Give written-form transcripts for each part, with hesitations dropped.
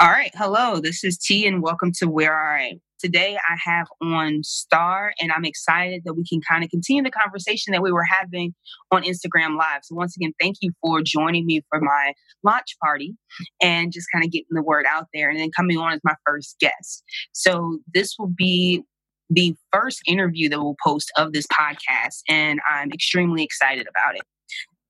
All right. Hello, this is T and welcome to Where All Right. Today I have on Star and I'm excited that we can kind of continue the conversation that we were having on Instagram Live. So once again, thank you for joining me for my launch party and just kind of getting the word out there and then coming on as my first guest. So this will be the first interview that we'll post of this podcast and I'm extremely excited about it.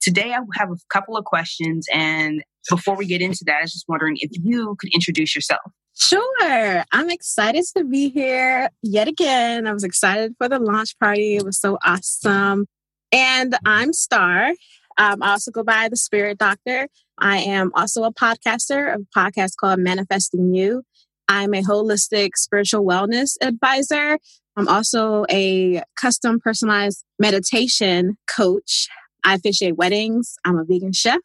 Today I have a couple of questions and before we get into that, I was just wondering if you could introduce yourself. Sure. I'm excited to be here yet again. I was excited for the launch party. It was so awesome. And I'm Star. I also go by the Spirit Doctor. I am also a podcaster of a podcast called Manifesting You. I'm a holistic spiritual wellness advisor. I'm also a custom personalized meditation coach. I officiate weddings. I'm a vegan chef.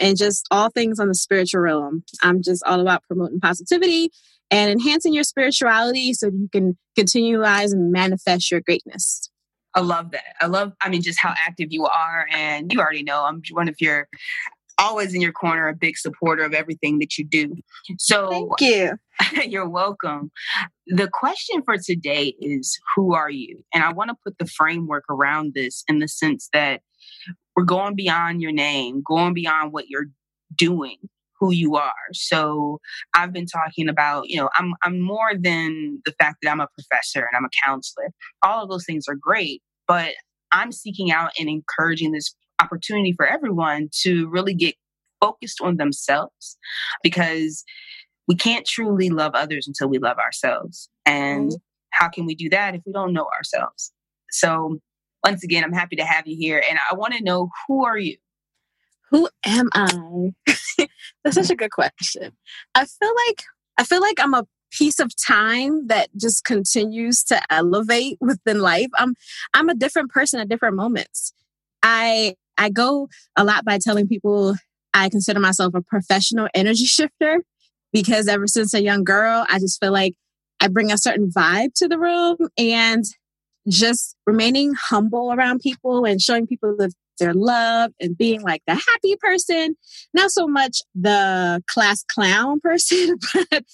And just all things on the spiritual realm. I'm just all about promoting positivity and enhancing your spirituality so you can continualize and manifest your greatness. I love that. I mean, just how active you are. And you already know I'm one of your, always in your corner, a big supporter of everything that you do. So thank you. You're welcome. The question for today is, who are you? And I want to put the framework around this in the sense that we're going beyond your name, going beyond what you're doing, who you are. So I've been talking about, I'm more than the fact that I'm a professor and I'm a counselor. All of those things are great, but I'm seeking out and encouraging this opportunity for everyone to really get focused on themselves because we can't truly love others until we love ourselves. And how can we do that if we don't know ourselves? So once again, I'm happy to have you here. And I want to know, who are you? Who am I? That's such a good question. I feel like I'm a piece of time that just continues to elevate within life. I'm a different person at different moments. I go a lot by telling people I consider myself a professional energy shifter because ever since a young girl, I just feel like I bring a certain vibe to the room and just remaining humble around people and showing people that they're loved and being like the happy person, not so much the class clown person, but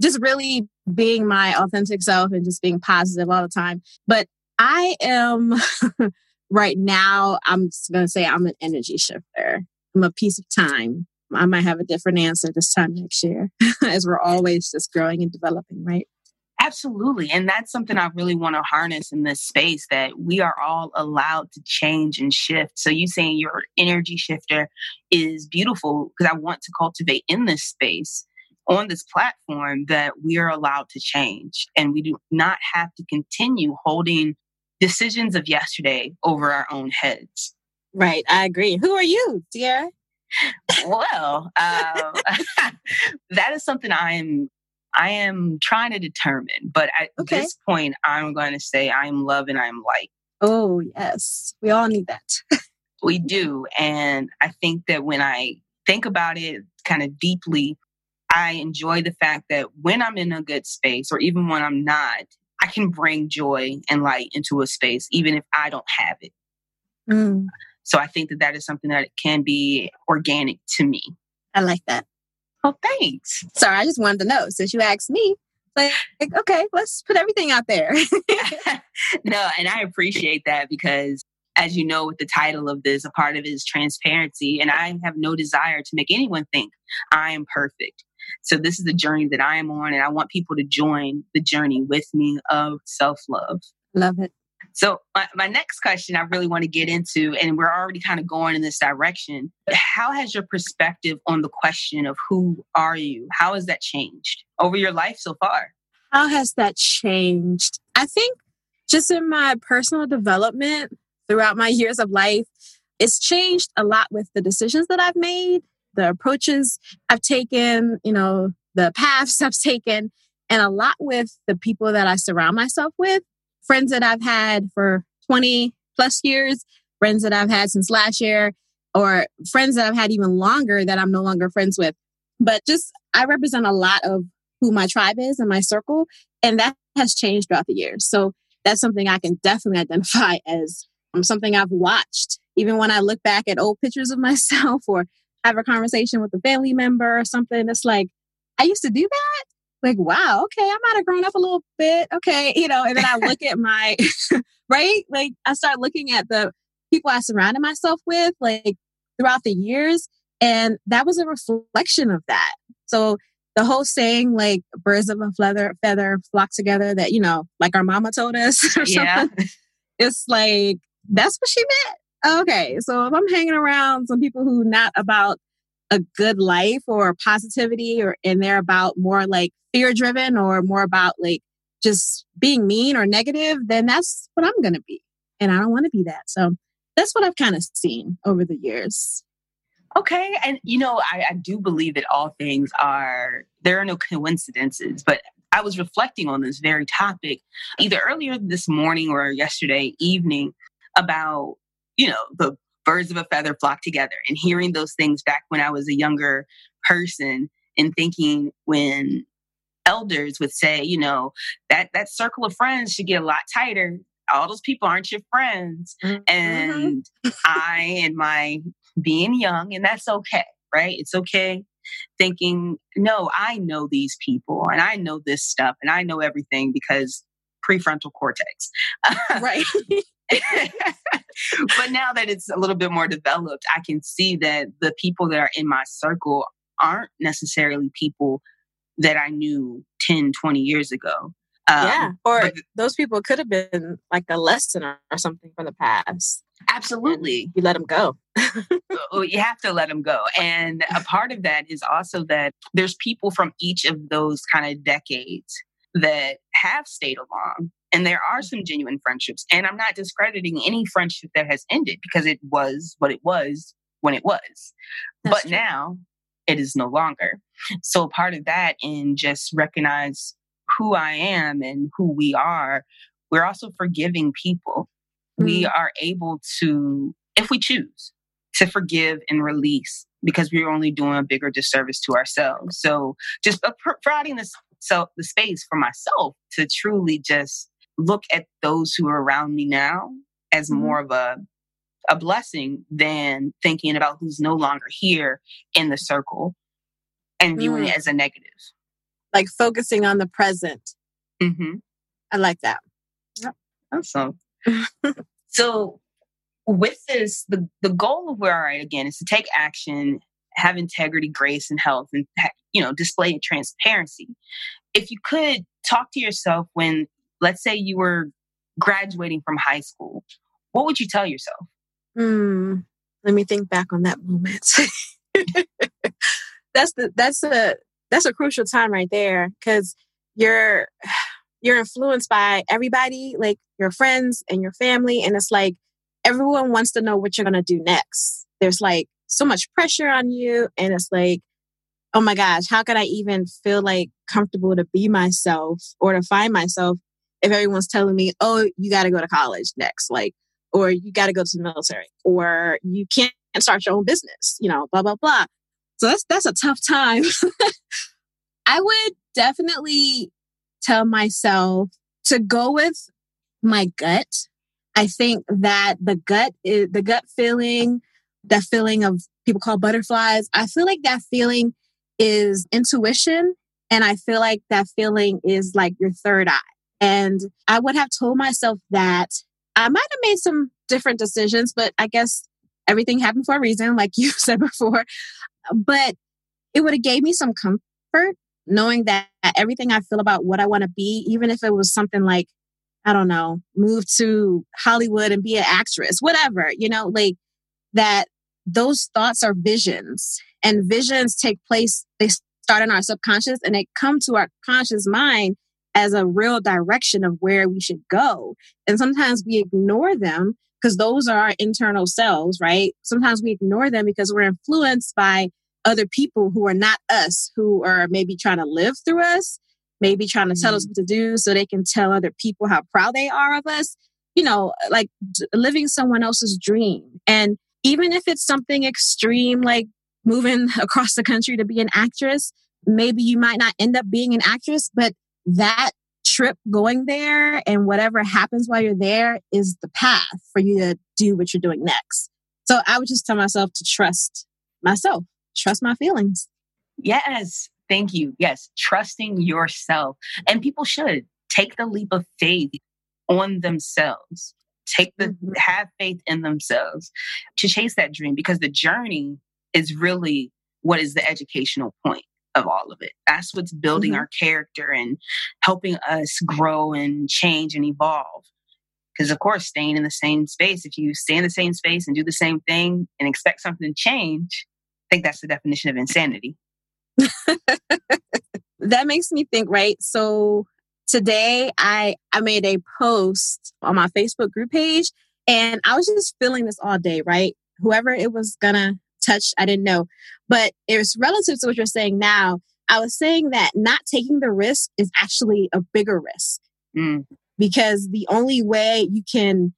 just really being my authentic self and just being positive all the time. But I am right now, I'm just going to say I'm an energy shifter. I'm a piece of time. I might have a different answer this time next year as we're always just growing and developing, right? Absolutely. And that's something I really want to harness in this space, that we are all allowed to change and shift. So you saying your energy shifter is beautiful because I want to cultivate in this space, on this platform, that we are allowed to change and we do not have to continue holding decisions of yesterday over our own heads. Right. I agree. Who are you, Tiara? Well, that is something I am trying to determine, but at this point, I'm going to say I am love and I am light. Oh, yes. We all need that. We do. And I think that when I think about it kind of deeply, I enjoy the fact that when I'm in a good space or even when I'm not, I can bring joy and light into a space, even if I don't have it. Mm. So I think that is something that can be organic to me. I like that. Oh, thanks. Sorry, I just wanted to know. Since you asked me, like, okay, let's put everything out there. No, and I appreciate that because, as you know, with the title of this, a part of it is transparency. And I have no desire to make anyone think I am perfect. So this is the journey that I am on. And I want people to join the journey with me of self-love. Love it. So my next question I really want to get into, and we're already kind of going in this direction. How has your perspective on the question of who are you? How has that changed over your life so far? How has that changed? I think just in my personal development throughout my years of life, it's changed a lot with the decisions that I've made, the approaches I've taken, the paths I've taken, and a lot with the people that I surround myself with. Friends that I've had for 20 plus years, friends that I've had since last year, or friends that I've had even longer that I'm no longer friends with. But just, I represent a lot of who my tribe is and my circle, and that has changed throughout the years. So that's something I can definitely identify as something I've watched. Even when I look back at old pictures of myself or have a conversation with a family member or something, it's like, I used to do that. Like, wow, okay, I might have grown up a little bit. Okay, you know, and then I look at my, right? Like, I start looking at the people I surrounded myself with, like, throughout the years. And that was a reflection of that. So the whole saying, like, birds of a feather flock together, that, you know, like our mama told us or something. It's like, that's what she meant. Okay, so if I'm hanging around some people who not about a good life or positivity, or and they're about more like fear driven or more about like just being mean or negative, then that's what I'm going to be. And I don't want to be that. So that's what I've kind of seen over the years. Okay. And, you know, I do believe that all things are, there are no coincidences, but I was reflecting on this very topic either earlier this morning or yesterday evening about, you know, the birds of a feather flock together, and hearing those things back when I was a younger person, and thinking when elders would say, you know, that circle of friends should get a lot tighter. All those people aren't your friends. Mm-hmm. And I, and my being young, and that's okay, right? It's okay thinking, no, I know these people and I know this stuff and I know everything because prefrontal cortex. Right. But now that it's a little bit more developed, I can see that the people that are in my circle aren't necessarily people that I knew 10, 20 years ago. Or those people could have been like a lesson or something from the past. Absolutely. You let them go. You have to let them go. And a part of that is also that there's people from each of those kind of decades that have stayed along. And there are some genuine friendships. And I'm not discrediting any friendship that has ended, because it was what it was when it was. That's true. Now it is no longer. So part of that, and just recognize who I am and who we are, we're also forgiving people. Mm-hmm. We are able to, if we choose, to forgive and release, because we're only doing a bigger disservice to ourselves. So just providing the space for myself to truly just look at those who are around me now as more of a blessing than thinking about who's no longer here in the circle and viewing it as a negative. Like focusing on the present. Mm-hmm. I like that. Yep. Awesome. So with this, the goal of Where All Right Again is to take action, have integrity, grace, and health, and, you know, display transparency. If you could talk to yourself when, let's say, you were graduating from high school, what would you tell yourself? Let me think back on that moment. That's a crucial time right there, because you're influenced by everybody, like your friends and your family. And it's like, everyone wants to know what you're going to do next. There's like so much pressure on you. And it's like, oh my gosh, how could I even feel like comfortable to be myself or to find myself if everyone's telling me, oh, you got to go to college next, like, or you got to go to the military, or you can't start your own business, you know, blah, blah, blah. So that's a tough time. I would definitely tell myself to go with my gut. I think that the gut feeling, that feeling of people call butterflies, I feel like that feeling is intuition. And I feel like that feeling is like your third eye. And I would have told myself that. I might have made some different decisions, but I guess everything happened for a reason, like you said before. But it would have gave me some comfort knowing that everything I feel about what I want to be, even if it was something like, I don't know, move to Hollywood and be an actress, whatever, you know, like that those thoughts are visions, and visions take place. They start in our subconscious and they come to our conscious mind as a real direction of where we should go. And sometimes we ignore them, because those are our internal selves, right? Sometimes we ignore them because we're influenced by other people who are not us, who are maybe trying to live through us, maybe trying to tell us what to do so they can tell other people how proud they are of us, you know, like living someone else's dream. And even if it's something extreme, like moving across the country to be an actress, maybe you might not end up being an actress, but that trip going there and whatever happens while you're there is the path for you to do what you're doing next. So I would just tell myself to trust myself, trust my feelings. Yes, Thank you. Yes. Trusting yourself. And people should take the leap of faith on themselves. Have faith in themselves to chase that dream, because the journey is really what is the educational point of all of it. That's what's building our character and helping us grow and change and evolve. Because of course, staying in the same space, if you stay in the same space and do the same thing and expect something to change, I think that's the definition of insanity. That makes me think, right? So today I made a post on my Facebook group page, and I was just feeling this all day, right? Whoever it was gonna touch, I didn't know. But it was relative to what you're saying now. I was saying that not taking the risk is actually a bigger risk. Mm. Because the only way you can,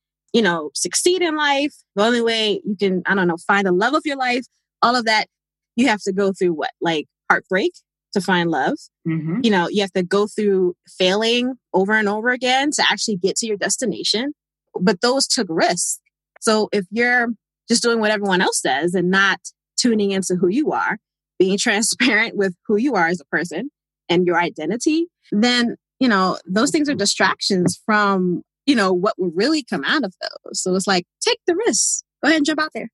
succeed in life, the only way you can, find the love of your life, all of that, you have to go through what? Like heartbreak to find love. Mm-hmm. You have to go through failing over and over again to actually get to your destination. But those took risks. So if you're just doing what everyone else does and not tuning into who you are, being transparent with who you are as a person and your identity, then, those things are distractions from, what will really come out of those. So it's like, take the risks. Go ahead and jump out there.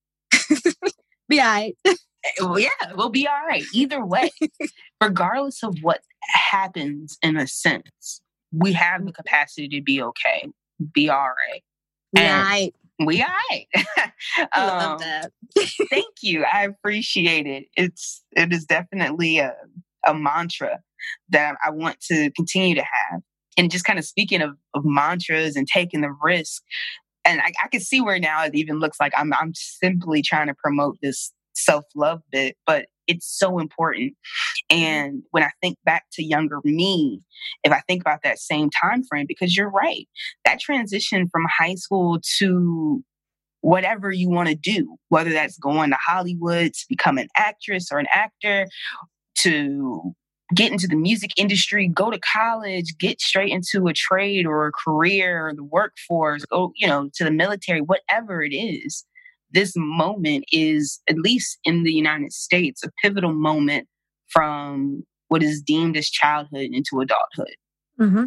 Be all right. Well, yeah, we'll be all right. Either way, regardless of what happens, in a sense, we have the capacity to be okay, be all right. We all right. I love that. Thank you. I appreciate it. It is definitely a mantra that I want to continue to have. And just kind of speaking of mantras and taking the risk, and I can see where now it even looks like I'm simply trying to promote this self-love bit, but it's so important. And when I think back to younger me, if I think about that same time frame, because you're right, that transition from high school to whatever you want to do, whether that's going to Hollywood to become an actress or an actor, to get into the music industry, go to college, get straight into a trade or a career or the workforce, go, to the military, whatever it is. This moment is, at least in the United States, a pivotal moment from what is deemed as childhood into adulthood. Mm-hmm.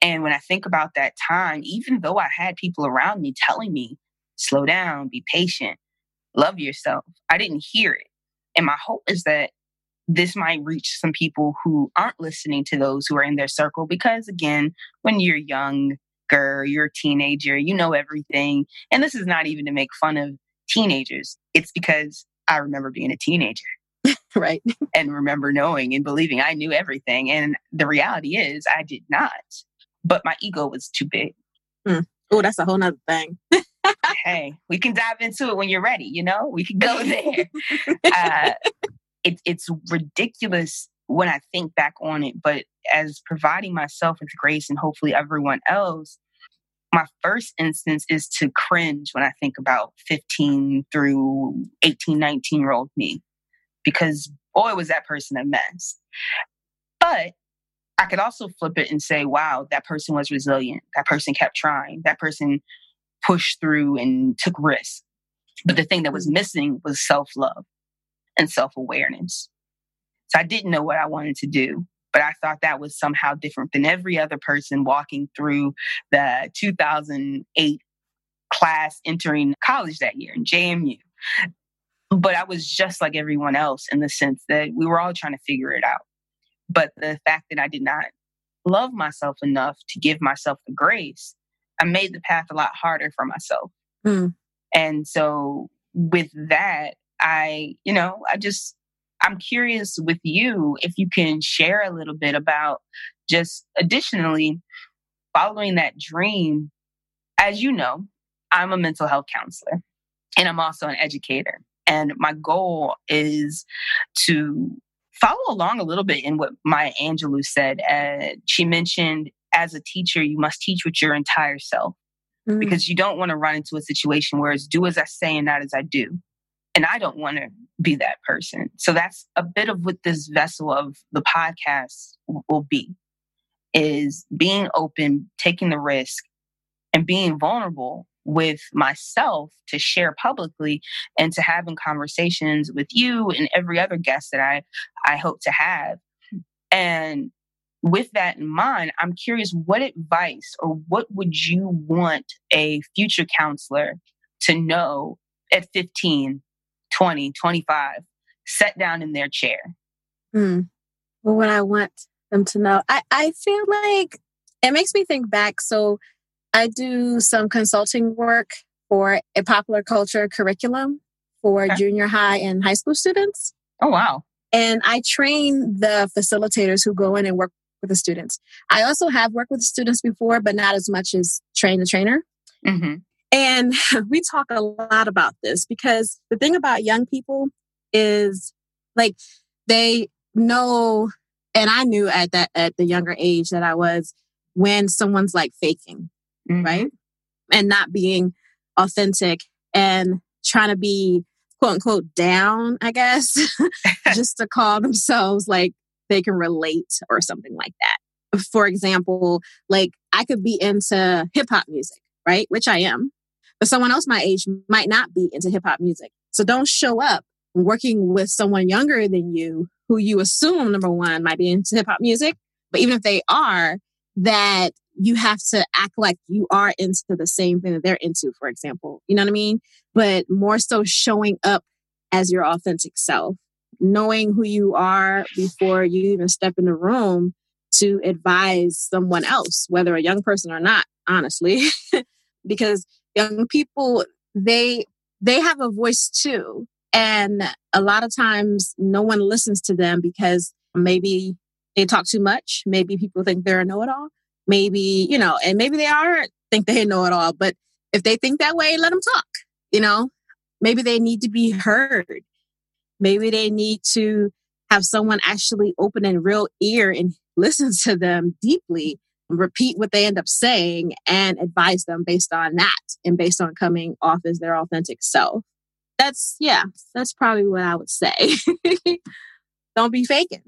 And when I think about that time, even though I had people around me telling me, slow down, be patient, love yourself, I didn't hear it. And my hope is that this might reach some people who aren't listening to those who are in their circle. Because again, when you're younger, you're a teenager, you know everything. And this is not even to make fun of teenagers. It's because I remember being a teenager. Right. And remember knowing and believing I knew everything. And the reality is I did not. But my ego was too big. Mm. Oh, that's a whole nother thing. Hey, we can dive into it when you're ready. We can go there. It's ridiculous when I think back on it. But as providing myself with grace and hopefully everyone else, my first instance is to cringe when I think about 15 through 18, 19-year-old me, because boy, was that person a mess. But I could also flip it and say, wow, that person was resilient. That person kept trying. That person pushed through and took risks. But the thing that was missing was self-love and self-awareness. So I didn't know what I wanted to do, but I thought that was somehow different than every other person walking through the 2008 class entering college that year in JMU. But I was just like everyone else in the sense that we were all trying to figure it out. But the fact that I did not love myself enough to give myself the grace, I made the path a lot harder for myself. Mm. And so with that, I'm curious with you, if you can share a little bit about just additionally following that dream. As you know, I'm a mental health counselor and I'm also an educator. And my goal is to follow along a little bit in what Maya Angelou said. She mentioned, as a teacher, you must teach with your entire self, because you don't want to run into a situation where it's do as I say and not as I do. And I don't want to be that person. So that's a bit of what this vessel of the podcast will be, is being open, taking the risk, and being vulnerable with myself to share publicly and to having conversations with you and every other guest that I hope to have And with that in mind, I'm curious, what advice or what would you want a future counselor to know at 15, 20, 25, sat down in their chair? Well, what I want them to know, I feel like it makes me think back. So I do some consulting work for a popular culture curriculum for junior high and high school students. Oh, wow. And I train the facilitators who go in and work with the students. I also have worked with students before, but not as much as train the trainer. Mm-hmm. And we talk a lot about this because the thing about young people is like they know, and I knew at the younger age that I was, when someone's like faking, mm-hmm. right? And not being authentic and trying to be quote unquote down, I guess, just to call themselves like they can relate or something like that. For example, like I could be into hip hop music, right? Which I am, but someone else my age might not be into hip hop music. So don't show up working with someone younger than you who you assume, number one, might be into hip hop music. But even if they are, that you have to act like you are into the same thing that they're into, for example. You know what I mean? But more so showing up as your authentic self, knowing who you are before you even step in the room to advise someone else, whether a young person or not, honestly. Because young people, they have a voice too. And a lot of times no one listens to them because maybe they talk too much. Maybe people think they're a know-it-all. Maybe, you know, and maybe they are think they know it all, but if they think that way, let them talk, you know, maybe they need to be heard. Maybe they need to have someone actually open a real ear and listen to them deeply, repeat what they end up saying and advise them based on that and based on coming off as their authentic self. That's probably what I would say. Don't be faking.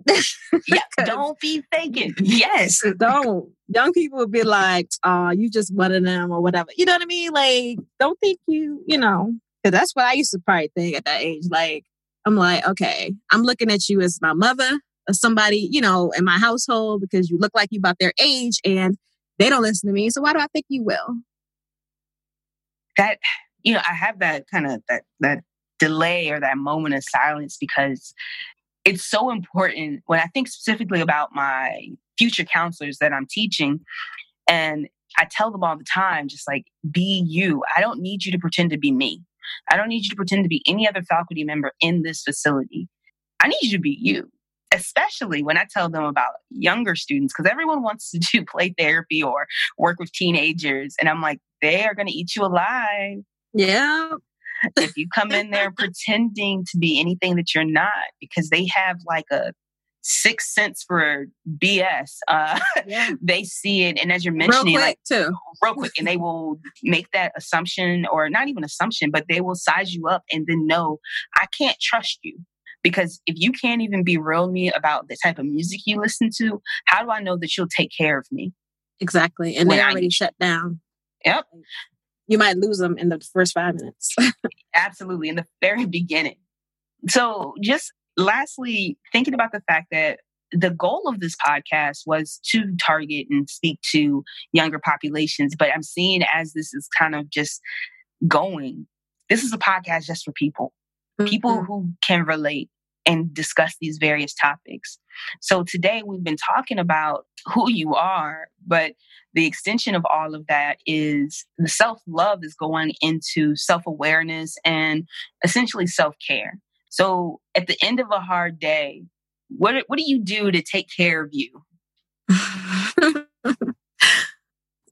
Yeah, don't be faking. Yes. Don't. Young people will be like, oh, you just one of them or whatever. You know what I mean? Like, don't think you know, because that's what I used to probably think at that age. Like, I'm like, okay, I'm looking at you as my mother or somebody, you know, in my household because you look like you about their age and they don't listen to me. So why do I think you will? That, you know, I have that kind of that delay or that moment of silence because it's so important when I think specifically about my future counselors that I'm teaching. And I tell them all the time, just like, be you. I don't need you to pretend to be me. I don't need you to pretend to be any other faculty member in this facility. I need you to be you, especially when I tell them about younger students, because everyone wants to do play therapy or work with teenagers. And I'm like, they are going to eat you alive. Yeah. If you come in there pretending to be anything that you're not, because they have like a sixth sense for BS. They see it. And as you're mentioning, real quick, and they will make that assumption or not even assumption, but they will size you up and then know, I can't trust you. Because if you can't even be real me about the type of music you listen to, how do I know that you'll take care of me? Exactly. And they already shut down. Yep. You might lose them in the first 5 minutes. Absolutely. In the very beginning. So just lastly, thinking about the fact that the goal of this podcast was to target and speak to younger populations, but I'm seeing as this is kind of just going, this is a podcast just for people who can relate and discuss these various topics. So today we've been talking about who you are, but the extension of all of that is the self-love is going into self-awareness and essentially self-care. So at the end of a hard day, what do you do to take care of you?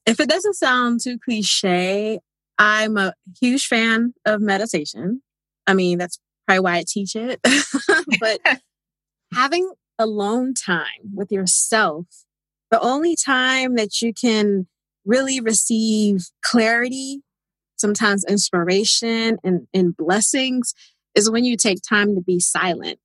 If it doesn't sound too cliche, I'm a huge fan of meditation. I mean, that's probably why I teach it. But having alone time with yourself, the only time that you can really receive clarity, sometimes inspiration and blessings, is when you take time to be silent.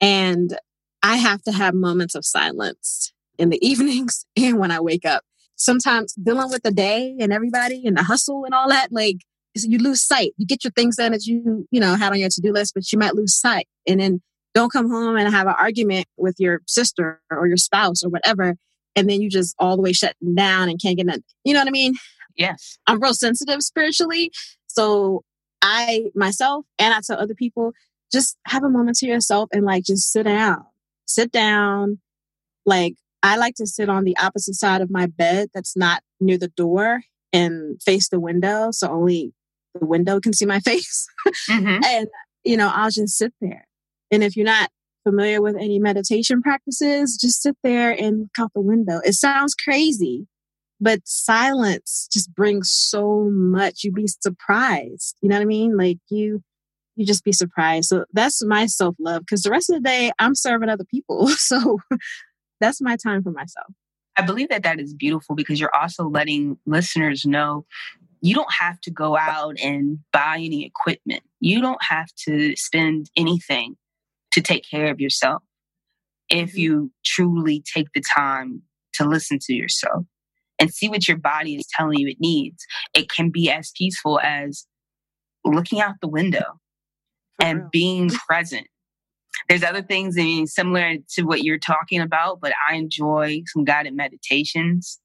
And I have to have moments of silence in the evenings and when I wake up. Sometimes dealing with the day and everybody and the hustle and all that, like, you lose sight. You get your things done that you know, had on your to-do list, but you might lose sight. And then Don't come home and have an argument with your sister or your spouse or whatever, and then you just all the way shut down and can't get nothing. You know what I mean? Yes. I'm real sensitive spiritually. So I myself, and I tell other people, just have a moment to yourself and like, just sit down, Like I like to sit on the opposite side of my bed that's not near the door and face the window. So only the window can see my face. Mm-hmm. And, you know, I'll just sit there. And if you're not familiar with any meditation practices, just sit there and look out the window. It sounds crazy, but silence just brings so much. You'd be surprised. You know what I mean? Like you just be surprised. So that's my self-love, because the rest of the day I'm serving other people. So that's my time for myself. I believe that that is beautiful, because you're also letting listeners know you don't have to go out and buy any equipment. You don't have to spend anything to take care of yourself if you truly take the time to listen to yourself and see what your body is telling you it needs. It can be as peaceful as looking out the window and being present. There's other things, I mean, similar to what you're talking about, but I enjoy some guided meditations.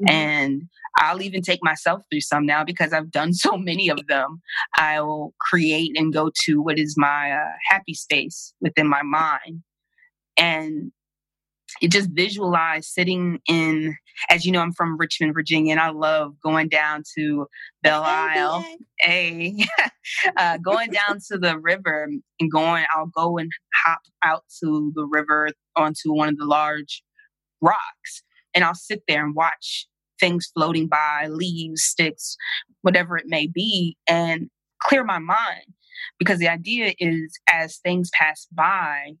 Mm-hmm. And I'll even take myself through some now, because I've done so many of them. I will create and go to what is my happy space within my mind. And it just visualize sitting in, as you know, I'm from Richmond, Virginia, and I love going down to Belle Isle, going down to the river and I'll go and hop out to the river onto one of the large rocks. And I'll sit there and watch things floating by, leaves, sticks, whatever it may be, and clear my mind. Because the idea is, as things pass by,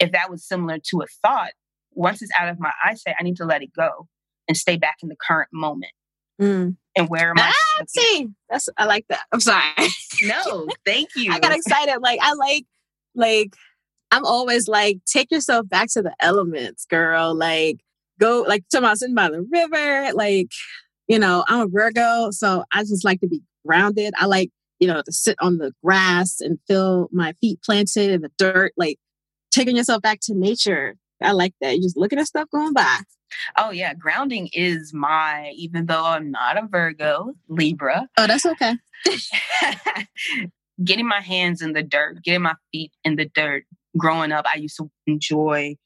if that was similar to a thought, once it's out of my eyesight, I need to let it go and stay back in the current moment. Mm. And where am I? I like that. I'm sorry. No, thank you. I got excited. I'm always like, take yourself back to the elements, girl. Like, go like somebody sitting by the river, like, you know, I'm a Virgo, so I just like to be grounded. I like, you know, to sit on the grass and feel my feet planted in the dirt, like taking yourself back to nature. I like that. You're just looking at stuff going by. Oh yeah. Grounding is even though I'm not a Virgo, Libra. Oh, that's okay. Getting my hands in the dirt, getting my feet in the dirt. Growing up, I used to enjoy,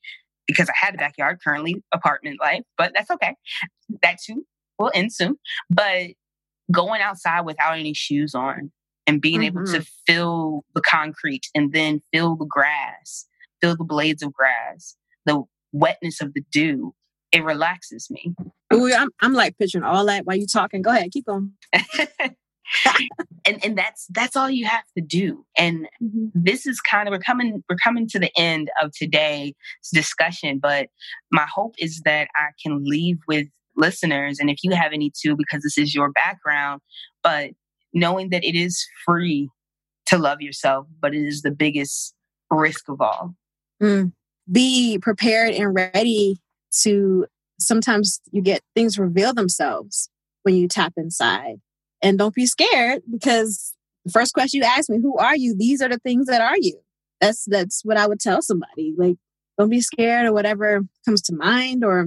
because I had a backyard, currently apartment life, but that's okay. That too will end soon. But going outside without any shoes on and being able to feel the concrete and then feel the grass, feel the blades of grass, the wetness of the dew, it relaxes me. Ooh, I'm like picturing all that while you're talking. Go ahead, keep going. And that's all you have to do. And this is kind of, we're coming to the end of today's discussion, but my hope is that I can leave with listeners. And if you have any too, because this is your background, but knowing that it is free to love yourself, but it is the biggest risk of all. Be prepared and ready to, sometimes you get things reveal themselves when you tap inside. And don't be scared, because the first question you asked me, who are you? These are the things that are you. That's what I would tell somebody. Like, don't be scared or whatever comes to mind. Or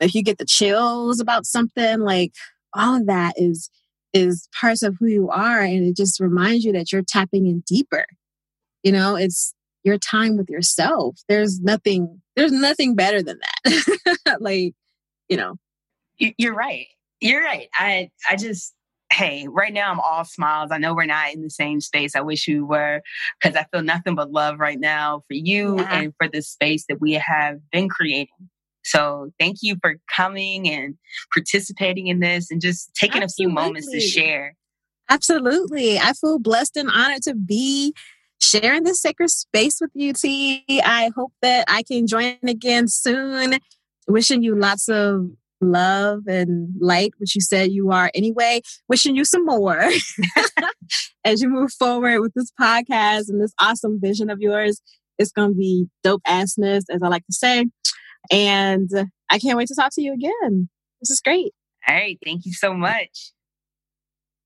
if you get the chills about something, like all of that is parts of who you are. And it just reminds you that you're tapping in deeper. You know, it's your time with yourself. There's nothing better than that. Like, you know. You're right. I just... Hey, right now I'm all smiles. I know we're not in the same space. I wish we were, because I feel nothing but love right now for you and for the space that we have been creating. So thank you for coming and participating in this and just taking a few moments to share. Absolutely. I feel blessed and honored to be sharing this sacred space with you, T. I hope that I can join again soon. Wishing you lots of love and light, which you said you are anyway, wishing you some more as you move forward with this podcast and this awesome vision of yours. It's going to be dope assness, as I like to say. And I can't wait to talk to you again. This is great. All right. Thank you so much.